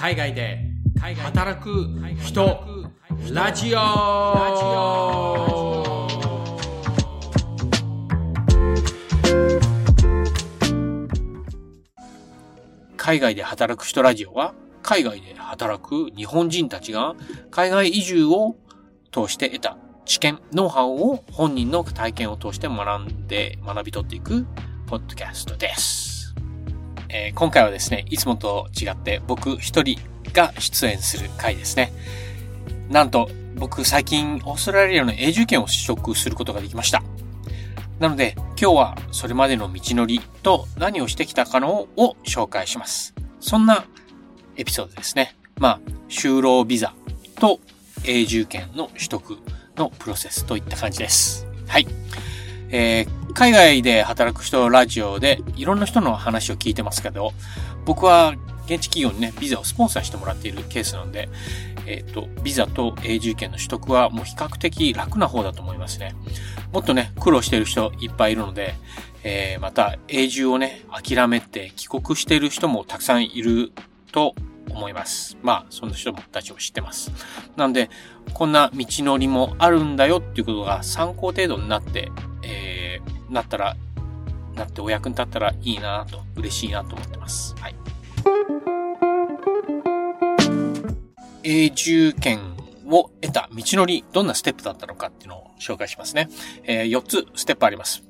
海外で働く人ラジオ。海外で働く人ラジオは、海外で働く日本人たちが海外移住を通して得た知見、ノウハウを本人の体験を通して学び取っていくポッドキャストです。今回はですね、いつもと違って僕一人が出演する回ですね。なんと僕最近オーストラリアの永住権を取得することができました。なので今日はそれまでの道のりと何をしてきたかのを紹介します。そんなエピソードですね。就労ビザと永住権の取得のプロセスといった感じです。はい。海外で働く人ラジオでいろんな人の話を聞いてますけど、僕は現地企業にね、ビザをスポンサーしてもらっているケースなんで、ビザと永住権の取得はもう比較的楽な方だと思いますね。もっとね、苦労している人いっぱいいるので、また永住をね、諦めて帰国している人もたくさんいると思います。そんな人たちを知ってます。なので、こんな道のりもあるんだよっていうことが参考程度になって、なってお役に立ったらいいなと、嬉しいなと思ってます。はい。永住権を得た道のり、どんなステップだったのかっていうのを紹介しますね。4つステップあります。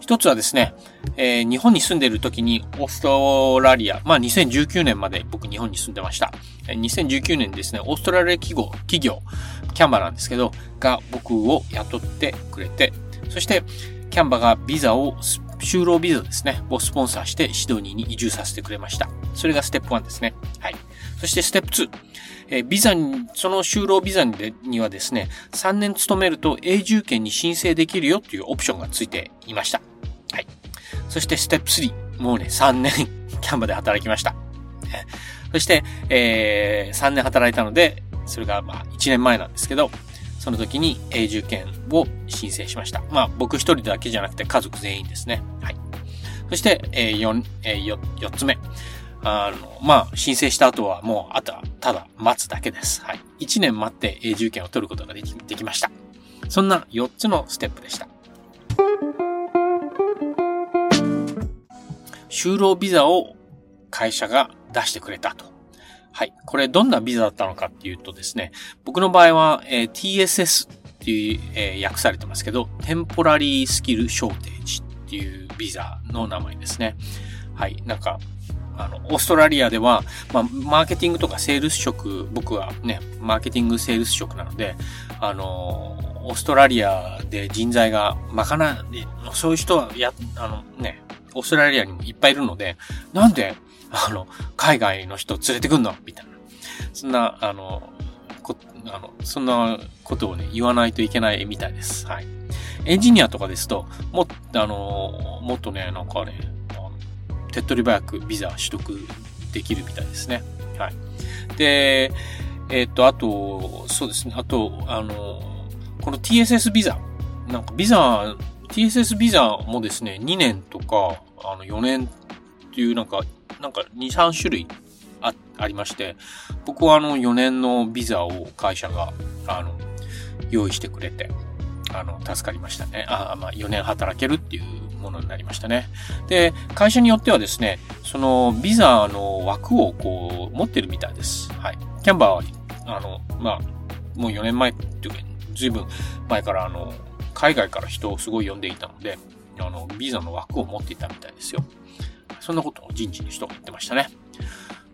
1つはですね、日本に住んでいる時にオーストラリア、2019年まで僕日本に住んでました。2019年ですね、オーストラリア企業、キャンバなんですけど、が僕を雇ってくれて、そしてキャンバが就労ビザですね、をスポンサーしてシドニーに移住させてくれました。それがステップ1ですね。はい。そしてステップ2。その就労ビザにはですね、3年勤めると永住権に申請できるよというオプションがついていました。はい。そしてステップ3。もうね、3年キャンバで働きました。そして、3年働いたので、それが1年前なんですけど、その時に永住権を申請しました。僕一人だけじゃなくて家族全員ですね。はい。そして、4つ目。申請した後はもう、ただ待つだけです。はい。1年待って永住権を取ることができました。そんな4つのステップでした。就労ビザを会社が出してくれたと。はい。これどんなビザだったのかっていうとですね、僕の場合は、TSS っていう、訳されてますけど、Temporary Skill Shortage っていうビザの名前ですね。はい。オーストラリアでは、マーケティングとかセールス職、僕はね、マーケティングセールス職なので、オーストラリアで人材がそういう人は、オーストラリアにもいっぱいいるので、なんで、海外の人連れてくんのみたいな。そんなことをね、言わないといけないみたいです。はい。エンジニアとかですと、もっとね、手っ取り早くビザ取得できるみたいですね。はい。で、この TSS ビザ。TSS ビザもですね、2年とか、4年っていう2、3種類ありまして、僕は4年のビザを会社が、用意してくれて、助かりましたね。4年働けるっていうものになりましたね。で、会社によってはですね、そのビザの枠を持ってるみたいです。はい。キャンバーは、もう4年前っていうか、随分前から海外から人をすごい呼んでいたので、ビザの枠を持っていたみたいですよ。そんなことを人事の人が言ってましたね。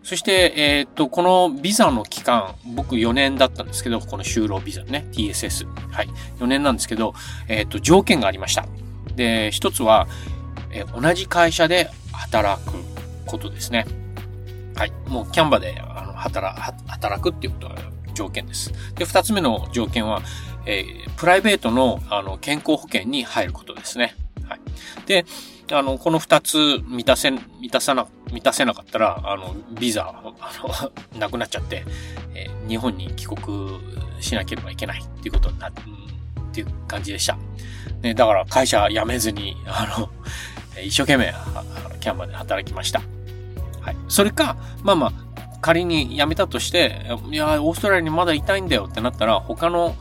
そして、このビザの期間、僕4年だったんですけど、この就労ビザね、TSS。はい。4年なんですけど、条件がありました。で、一つは、同じ会社で働くことですね。はい。もうキャンバで働くっていうことが条件です。で、二つ目の条件は、プライベートの、健康保険に入ることですね。はい。で、この二つ満たせなかったら、ビザ、なくなっちゃって、日本に帰国しなければいけないっていうことになって、っていう感じでした。ね、だから会社辞めずに、一生懸命、キャンバで働きました。はい。それか、仮に辞めたとして、いや、オーストラリアにまだいたいんだよってなったら、他の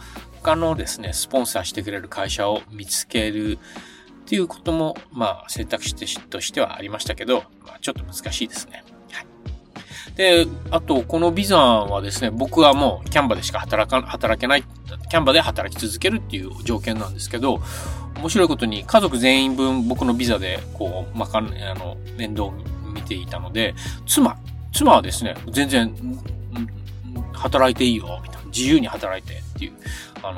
ですね、スポンサーしてくれる会社を見つけるっていうことも、まあ、選択肢としてはありましたけど、まあ、ちょっと難しいですね。はい。で、あと、このビザはですね、僕はもうキャンバでしか働けない、キャンバで働き続けるっていう条件なんですけど、面白いことに家族全員分僕のビザで、こう、面倒を見ていたので、妻はですね、全然、働いていいよ、みたいな。自由に働いてっていう、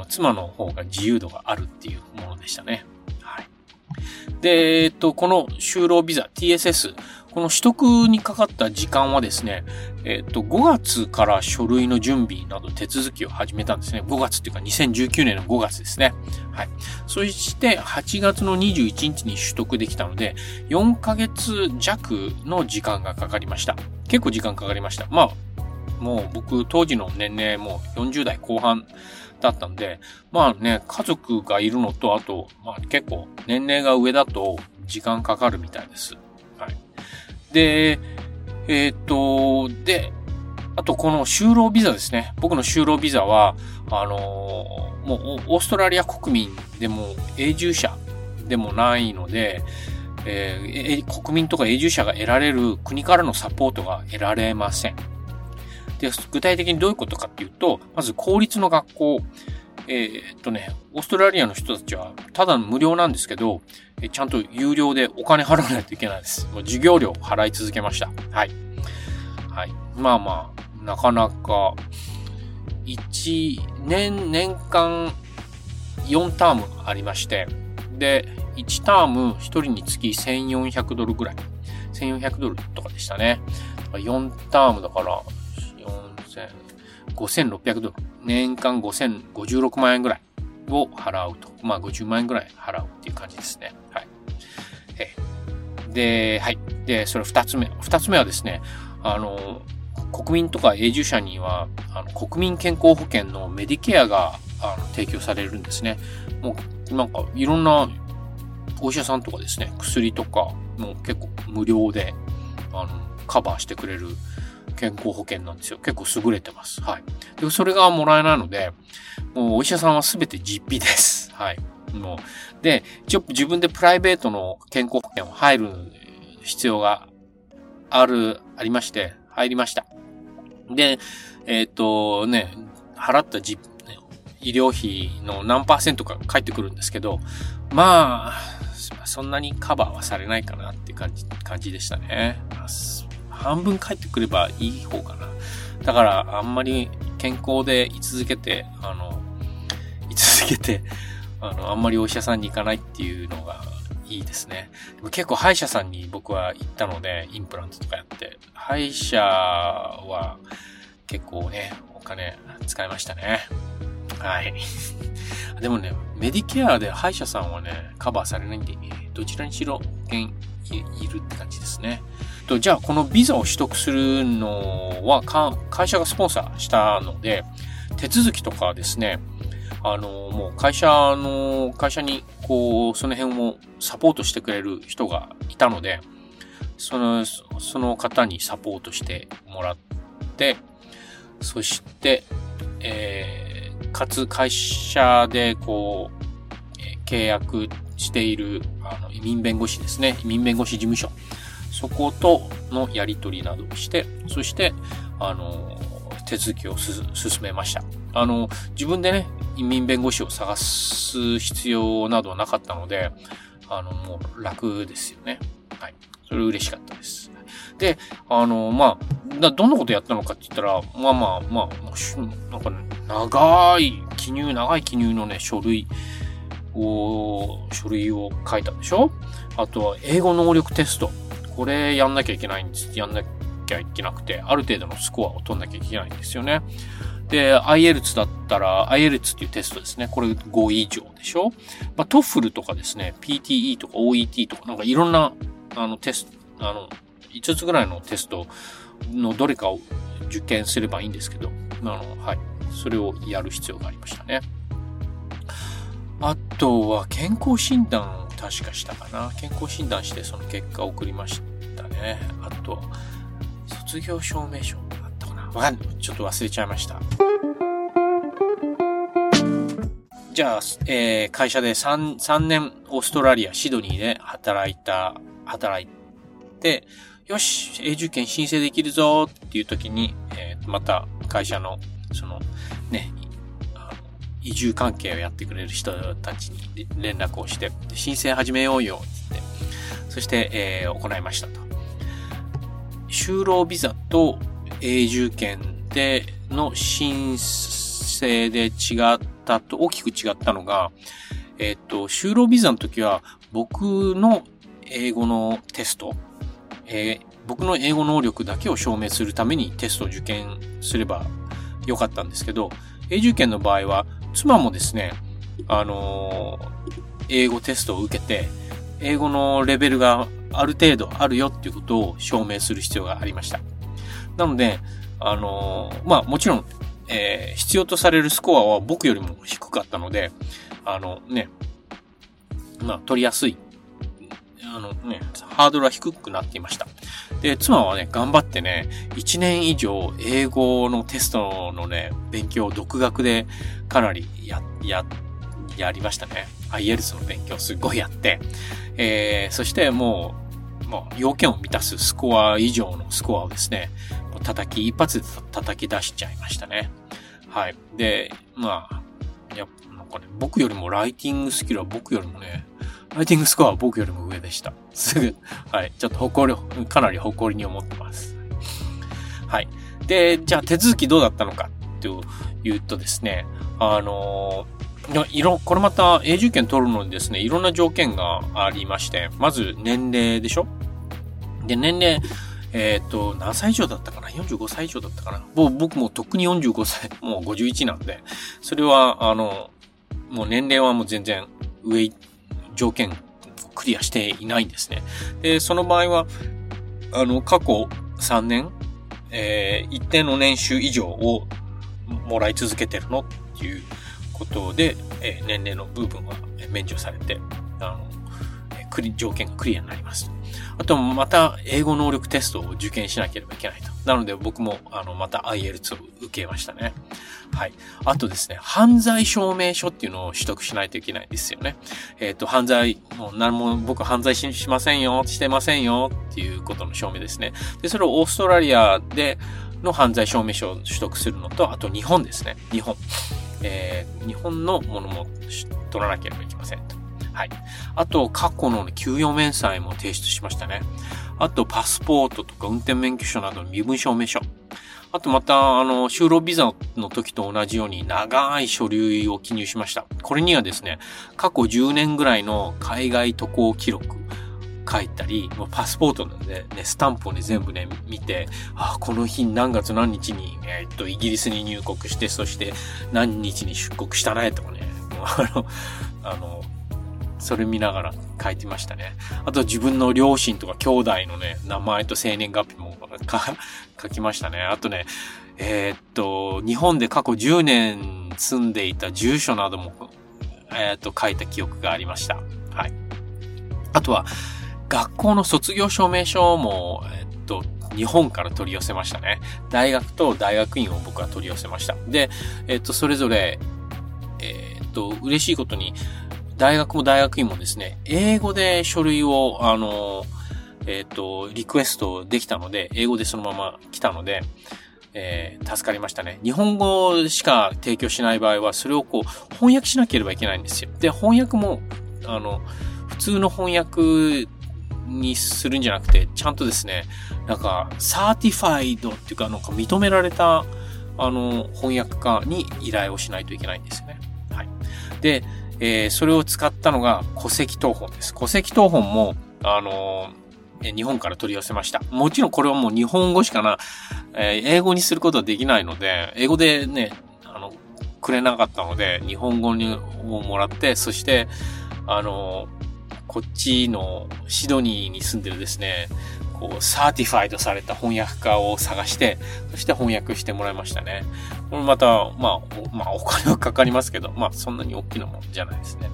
妻の方が自由度があるっていうものでしたね。はい。で、この就労ビザ、TSS、この取得にかかった時間はですね、5月から書類の準備など手続きを始めたんですね。5月っていうか2019年の5月ですね。はい。そして8月の21日に取得できたので、4ヶ月弱の時間がかかりました。結構時間かかりました。まあ、もう僕当時の年齢も40代後半だったんで、まあね、家族がいるのと、あと、まあ結構年齢が上だと時間かかるみたいです。で、あとこの就労ビザですね。僕の就労ビザは、もうオーストラリア国民でも永住者でもないので、国民とか永住者が得られる国からのサポートが得られません。で、具体的にどういうことかっていうと、まず公立の学校、オーストラリアの人たちはただ無料なんですけど、ちゃんと有料でお金払わないといけないです。もう授業料払い続けました。はい。はい。まあまあ、なかなか、年間4タームありまして、で、1ターム1人につき$1,400ぐらい。$1,400とかでしたね。4タームだから、$5,600。年間$5,056万円ぐらいを払うと。まあ50万円ぐらい払うっていう感じですね。はい。で、はい。で、それ二つ目。二つ目はですね、国民とか永住者には、国民健康保険のメディケアが提供されるんですね。もう、なんかいろんなお医者さんとかですね、薬とかも結構無料で、カバーしてくれる健康保険なんですよ。結構優れてます。はい。で、それがもらえないので、もうお医者さんはすべて実費です。はい。もう。で、一応自分でプライベートの健康保険を入る必要がありまして、入りました。で、払った医療費の何%か返ってくるんですけど、まあ、そんなにカバーはされないかなっていう感じでしたね。半分帰ってくればいい方かな。だからあんまり健康で居続けてあんまりお医者さんに行かないっていうのがいいですね。でも結構歯医者さんに僕は行ったので、インプラントとかやって歯医者は結構ね、お金使いましたね。はい。でもね、メディケアで歯医者さんはね、カバーされないんで、どちらにしろいるって感じですね。じゃあこのビザを取得するのは会社がスポンサーしたので、手続きとかですね、もう会社にこうその辺をサポートしてくれる人がいたので、その方にサポートしてもらって、そして、かつ会社でこう契約している移民弁護士ですね、移民弁護士事務所。そことのやり取りなどをして、そして、手続きを進めました。自分でね、移民弁護士を探す必要などはなかったので、もう楽ですよね。はい。それ嬉しかったです。で、まあ、どんなことやったのかって言ったら、なんかね、長い記入のね、書類を書いたでしょ？あとは、英語能力テスト。これやんなきゃいけなくて、ある程度のスコアを取んなきゃいけないんですよね。で、IELTS だったら、IELTS っていうテストですね。これ5以上でしょ。まあ、TOEFL とかですね、PTE とか OET とか、なんかいろんな、テスト、5つぐらいのテストのどれかを受験すればいいんですけど、はい。それをやる必要がありましたね。あとは、健康診断を確かしたかな。健康診断してその結果を送りましたね。あと、卒業証明書だっちょっと忘れちゃいました。じゃあ、会社で3年オーストラリア、シドニーで働いて、よし、永住権申請できるぞっていう時に、また会社の、そのね、移住関係をやってくれる人たちに連絡をして、申請始めようよって、そして、行いましたと。就労ビザと永住権での申請で大きく違ったのが、就労ビザの時は僕の英語のテスト、僕の英語能力だけを証明するためにテストを受験すればよかったんですけど、永住権の場合は妻もですね、英語テストを受けて、英語のレベルがある程度あるよっていうことを証明する必要がありました。なので、もちろん、必要とされるスコアは僕よりも低かったので、取りやすい、ハードルは低くなっていました。で、妻はね、頑張ってね、1年以上英語のテストのね、勉強を独学でかなりやりましたね。IELTS の勉強すごいやって、そしてもう要件を満たすスコア以上のスコアをですね、一発で叩き出しちゃいましたね。はい。で、僕よりもライティングスコアは僕よりも上でした。はい。ちょっとかなり誇りに思ってます。はい。で、じゃあ手続きどうだったのかというとですね、これまた永住権取るのにですね、いろんな条件がありまして、まず年齢でしょ？で、年齢、何歳以上だったかな ?45 歳以上だったかな僕もとっくに45歳、もう51なんで、それは、もう年齢はもう全然条件クリアしていないんですね。で、その場合は、過去3年、一定の年収以上をもらい続けてるのっていうことで、年齢の部分は免除されて、条件がクリアになります。あと、また、英語能力テストを受験しなければいけないと。なので、僕も、また IELTS を受けましたね。はい。あとですね、犯罪証明書っていうのを取得しないといけないんですよね。僕犯罪しませんよ、してませんよ、っていうことの証明ですね。で、それをオーストラリアでの犯罪証明書を取得するのと、あと日本ですね。日本のものも取らなければいけませんと。はい。あと、過去の給与明細も提出しましたね。あと、パスポートとか運転免許証などの身分証明書。あと、また、就労ビザの時と同じように長い書類を記入しました。これにはですね、過去10年ぐらいの海外渡航記録書いたり、パスポートのね、スタンプをね、全部ね、見て、この日何月何日に、イギリスに入国して、そして何日に出国したね、とかね、それ見ながら書いてましたね。あと自分の両親とか兄弟のね、名前と生年月日も書きましたね。あとね、日本で過去10年住んでいた住所なども、書いた記憶がありました。はい。あとは、学校の卒業証明書も、日本から取り寄せましたね。大学と大学院を僕は取り寄せました。で、それぞれ、嬉しいことに、大学も大学院もですね、英語で書類を、リクエストできたので、英語でそのまま来たので、助かりましたね。日本語しか提供しない場合は、それを翻訳しなければいけないんですよ。で、翻訳も、普通の翻訳にするんじゃなくて、ちゃんとですね、サーティファイドっていうか、認められた、翻訳家に依頼をしないといけないんですよね。はい。で、それを使ったのが戸籍謄本です。戸籍謄本も、日本から取り寄せました。もちろんこれはもう日本語しかな、英語にすることはできないので、英語でね、くれなかったので、日本語をもらって、そして、こっちのシドニーに住んでるですね、サーティファイドされた翻訳家を探して、そして翻訳してもらいましたね。これまた、お金はかかりますけど、そんなに大きなもんじゃないですね。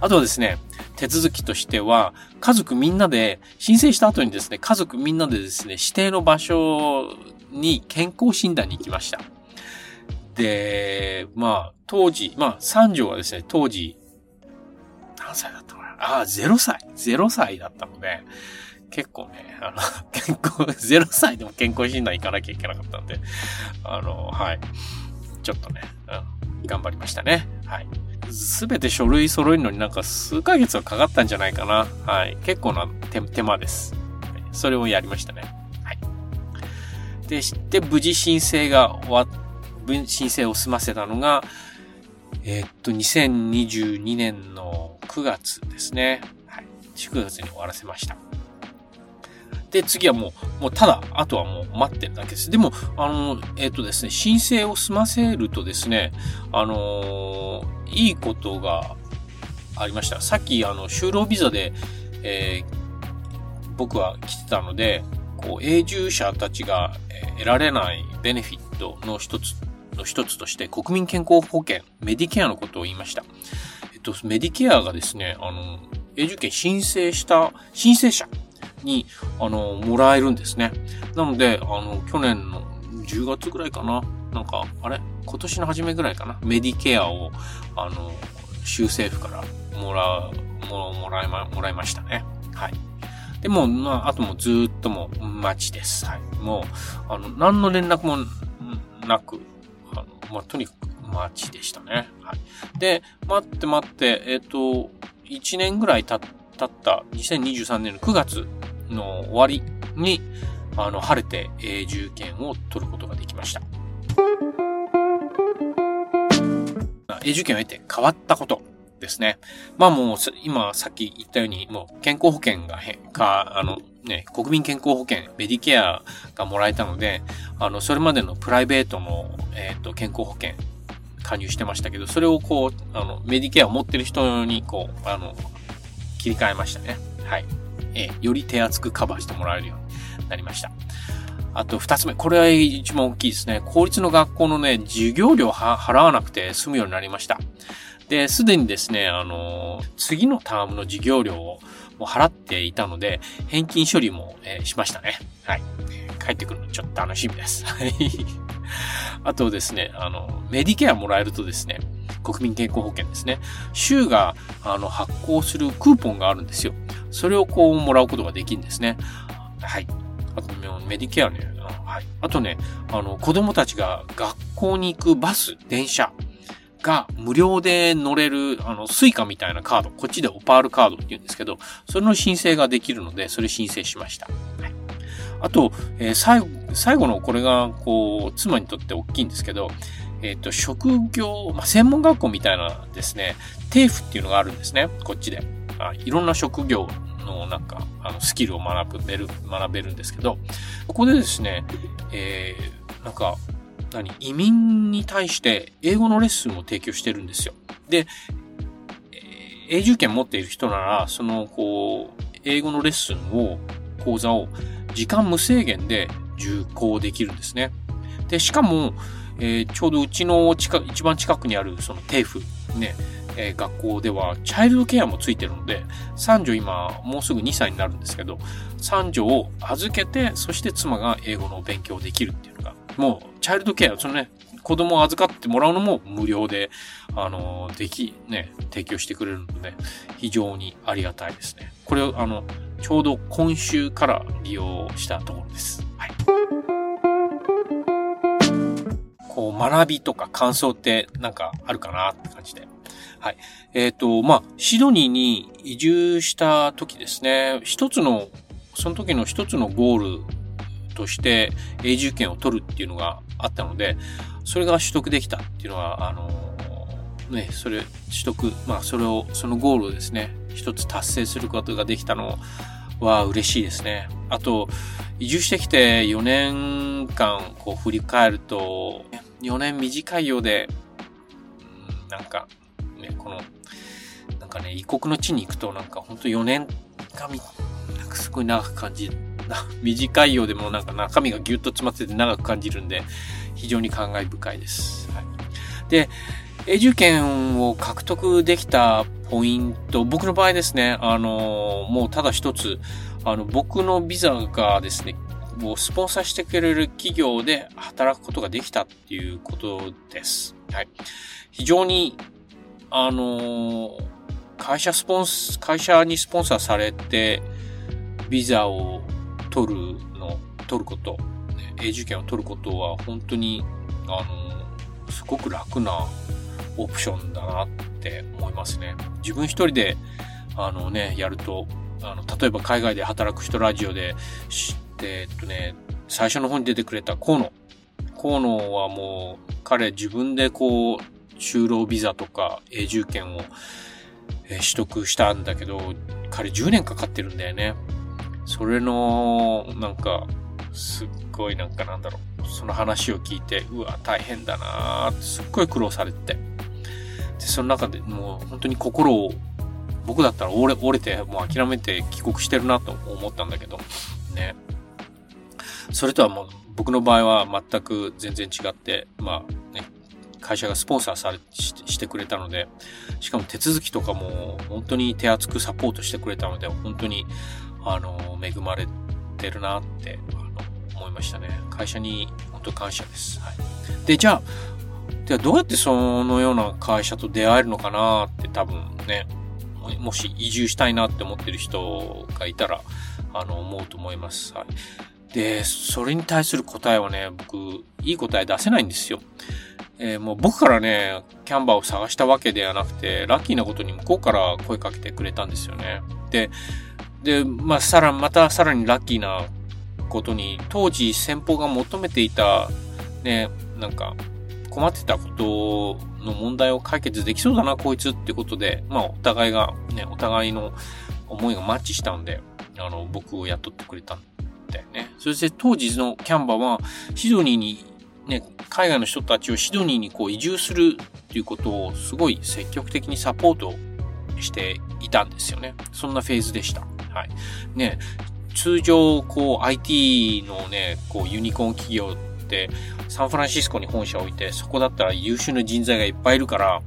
あとはですね、手続きとしては、申請した後にですね、家族みんなでですね、指定の場所に健康診断に行きました。で、三条はですね、当時、何歳だったかな？0歳だったので、結構ね、0歳でも健康診断行かなきゃいけなかったんで、はい。ちょっとね、頑張りましたね。はい。すべて書類揃えるのに数ヶ月はかかったんじゃないかな。はい。結構な手間です。それをやりましたね。はい。で、無事申請を済ませたのが、2022年の9月ですね。はい。9月に終わらせました。で、次はもうただ、あとはもう待ってるだけです。でも、ですね、申請を済ませるとですね、いいことがありました。さっき、就労ビザで、僕は来てたので、永住者たちが得られないベネフィットの一つとして、国民健康保険、メディケアのことを言いました。メディケアがですね、永住権申請した申請者に、もらえるんですね。なので、去年の10月ぐらいかな。今年の初めぐらいかな。メディケアを、州政府からもらいましたね。はい。で、あともずっと待ちです。はい。何の連絡もなく、とにかく待ちでしたね。はい。で、待って、1年ぐらい経った2023年の9月の終わりに、晴れて永住権を取ることができました。永住権を得て変わったことですね。今さっき言ったように、健康保険が国民健康保険、メディケアがもらえたので、それまでのプライベートの、健康保険加入してましたけど、それをメディケアを持ってる人に、切り替えましたね。はい。より手厚くカバーしてもらえるようになりました。あと二つ目。これは一番大きいですね。公立の学校のね、授業料を払わなくて済むようになりました。で、すでにですね、次のタームの授業料を払っていたので、返金処理も、しましたね。はい。帰ってくるのちょっと楽しみです。はい。あとですね、メディケアもらえるとですね、国民健康保険ですね。州が発行するクーポンがあるんですよ。それをもらうことができるんですね。はい。あとメディケアね。はい。あとね、子供たちが学校に行くバス、電車が無料で乗れる、スイカみたいなカード。こっちでオパールカードって言うんですけど、それの申請ができるので、それ申請しました。はい。あと、最後のこれが、妻にとって大きいんですけど、職業、専門学校みたいなですね、TAFEっていうのがあるんですね、こっちで。いろんな職業のスキルを学べるんですけど、ここでですね、移民に対して英語のレッスンを提供してるんですよ。で、永住権持っている人なら、英語のレッスンを、講座を時間無制限で受講できるんですね。で、しかも、ちょうどうちの一番近くにあるそのTAFEね、学校ではチャイルドケアもついてるので、三女今もうすぐ2歳になるんですけど、三女を預けて、そして妻が英語の勉強できるっていうのが、もうチャイルドケア、子供を預かってもらうのも無料で、提供してくれるので、非常にありがたいですね。これをちょうど今週から利用したところです。はい。学びとか感想ってあるかなって感じで。はい。シドニーに移住した時ですね、その時の一つのゴールとして永住権を取るっていうのがあったので、それが取得できたっていうのは、そのゴールをですね、一つ達成することができたのは嬉しいですね。あと、移住してきて4年間振り返ると、4年短いようで、異国の地に行くと本当4年がすごい長く感じる。短いようでも中身がぎゅっと詰まってて長く感じるんで、非常に感慨深いです。はい、で、永住権を獲得できたポイント、僕の場合ですね、もうただ一つ、僕のビザがですね、をスポンサーしてくれる企業で働くことができたっていうことです。はい。非常に、会社にスポンサーされて、ビザを取ること、永住権を取ることは本当に、すごく楽なオプションだなって思いますね。自分一人で、やると、例えば海外で働く人ラジオで、最初の方に出てくれた河野はもう彼自分で就労ビザとか永住権を取得したんだけど、彼10年かかってるんだよね。それのすっごいその話を聞いて、うわ大変だなー、すっごい苦労されて、でその中でもう本当に心を、僕だったら折れてもう諦めて帰国してるなと思ったんだけどね。それとはもう僕の場合は全然違って、会社がスポンサーしてくれたので、しかも手続きとかも本当に手厚くサポートしてくれたので、本当に恵まれてるなって思いましたね。会社に本当感謝です。はい、で、じゃあどうやってそのような会社と出会えるのかなって、多分ね、もし移住したいなって思ってる人がいたら思うと思います。はい。で、それに対する答えはね、僕いい答え出せないんですよ。もう僕からねキャンバーを探したわけではなくて、ラッキーなことに向こうから声かけてくれたんですよね。でまたさらにラッキーなことに、当時先方が求めていたね、困ってたことの問題を解決できそうだなこいつってことで、お互いの思いがマッチしたんで、僕を雇ってくれたんだよね。そして当時のキャンバーはシドニーにね、海外の人たちをシドニーに移住するっていうことをすごい積極的にサポートしていたんですよね。そんなフェーズでした。はい。ね、通常IT のねユニコーン企業ってサンフランシスコに本社を置いて、そこだったら優秀な人材がいっぱいいるから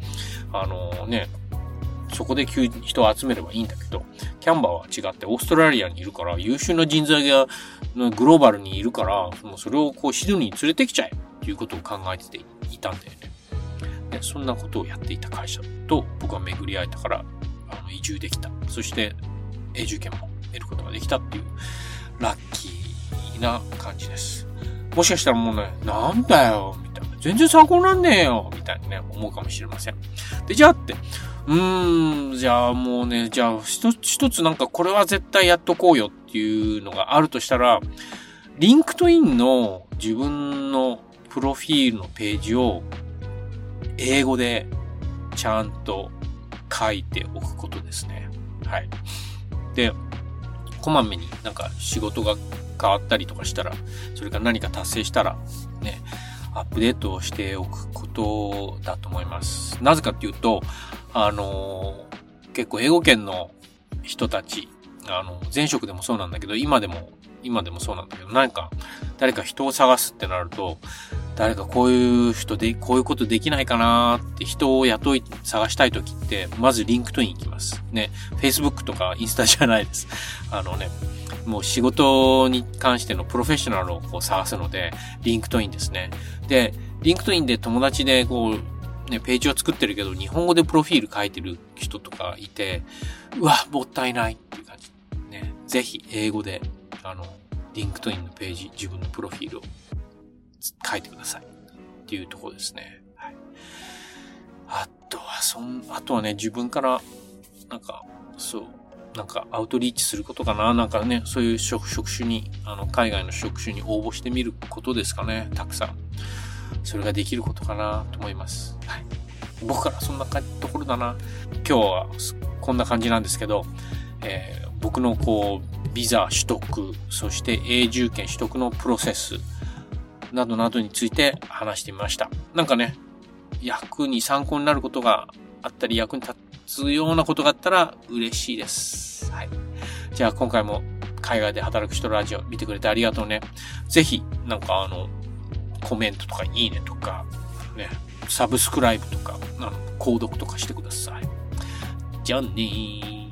そこで人を集めればいいんだけど、キャンバーは違ってオーストラリアにいるから、優秀な人材がグローバルにいるから、もうそれをシドニーに連れてきちゃえということを考えていたんだよね。そんなことをやっていた会社と僕は巡り合えたから、移住できた、そして永住権も得ることができたっていうラッキーな感じです。もしかしたらもうね、なんだよみたいな、全然参考になんねえよみたいにね思うかもしれません。で、じゃあ一つこれは絶対やっとこうよっていうのがあるとしたら、リンクトインの自分のプロフィールのページを英語でちゃんと書いておくことですね。はい。で、こまめに仕事が変わったりとかしたら、それから何か達成したらね、アップデートをしておくことだと思います。なぜかっていうと、結構英語圏の人たち、前職でもそうなんだけど、今でもそうなんだけど、誰か人を探すってなると、誰かこういう人で、こういうことできないかなーって人を探したいときって、まずリンクトイン行きます。ね。Facebook とかインスタじゃないです。もう仕事に関してのプロフェッショナルを探すので、リンクトインですね。で、リンクトインで友達でページを作ってるけど、日本語でプロフィール書いてる人とかいて、うわ、もったいないっていう感じ。ね。ぜひ、英語で、リンクトインのページ、自分のプロフィールを書いてくださいっていうところですね。はい。あとはね、自分からアウトリーチすることかな、そういう職種に、海外の職種に応募してみることですかね。たくさんそれができることかなと思います。はい。僕からそんなところだな。今日はこんな感じなんですけど、僕のビザ取得、そして永住権取得のプロセスなどなどについて話してみました。参考になることがあったり、役に立つようなことがあったら嬉しいです。はい。じゃあ今回も海外で働く人のラジオ見てくれてありがとうね。ぜひコメントとかいいねとかね、サブスクライブとか購読とかしてください。じゃあねー。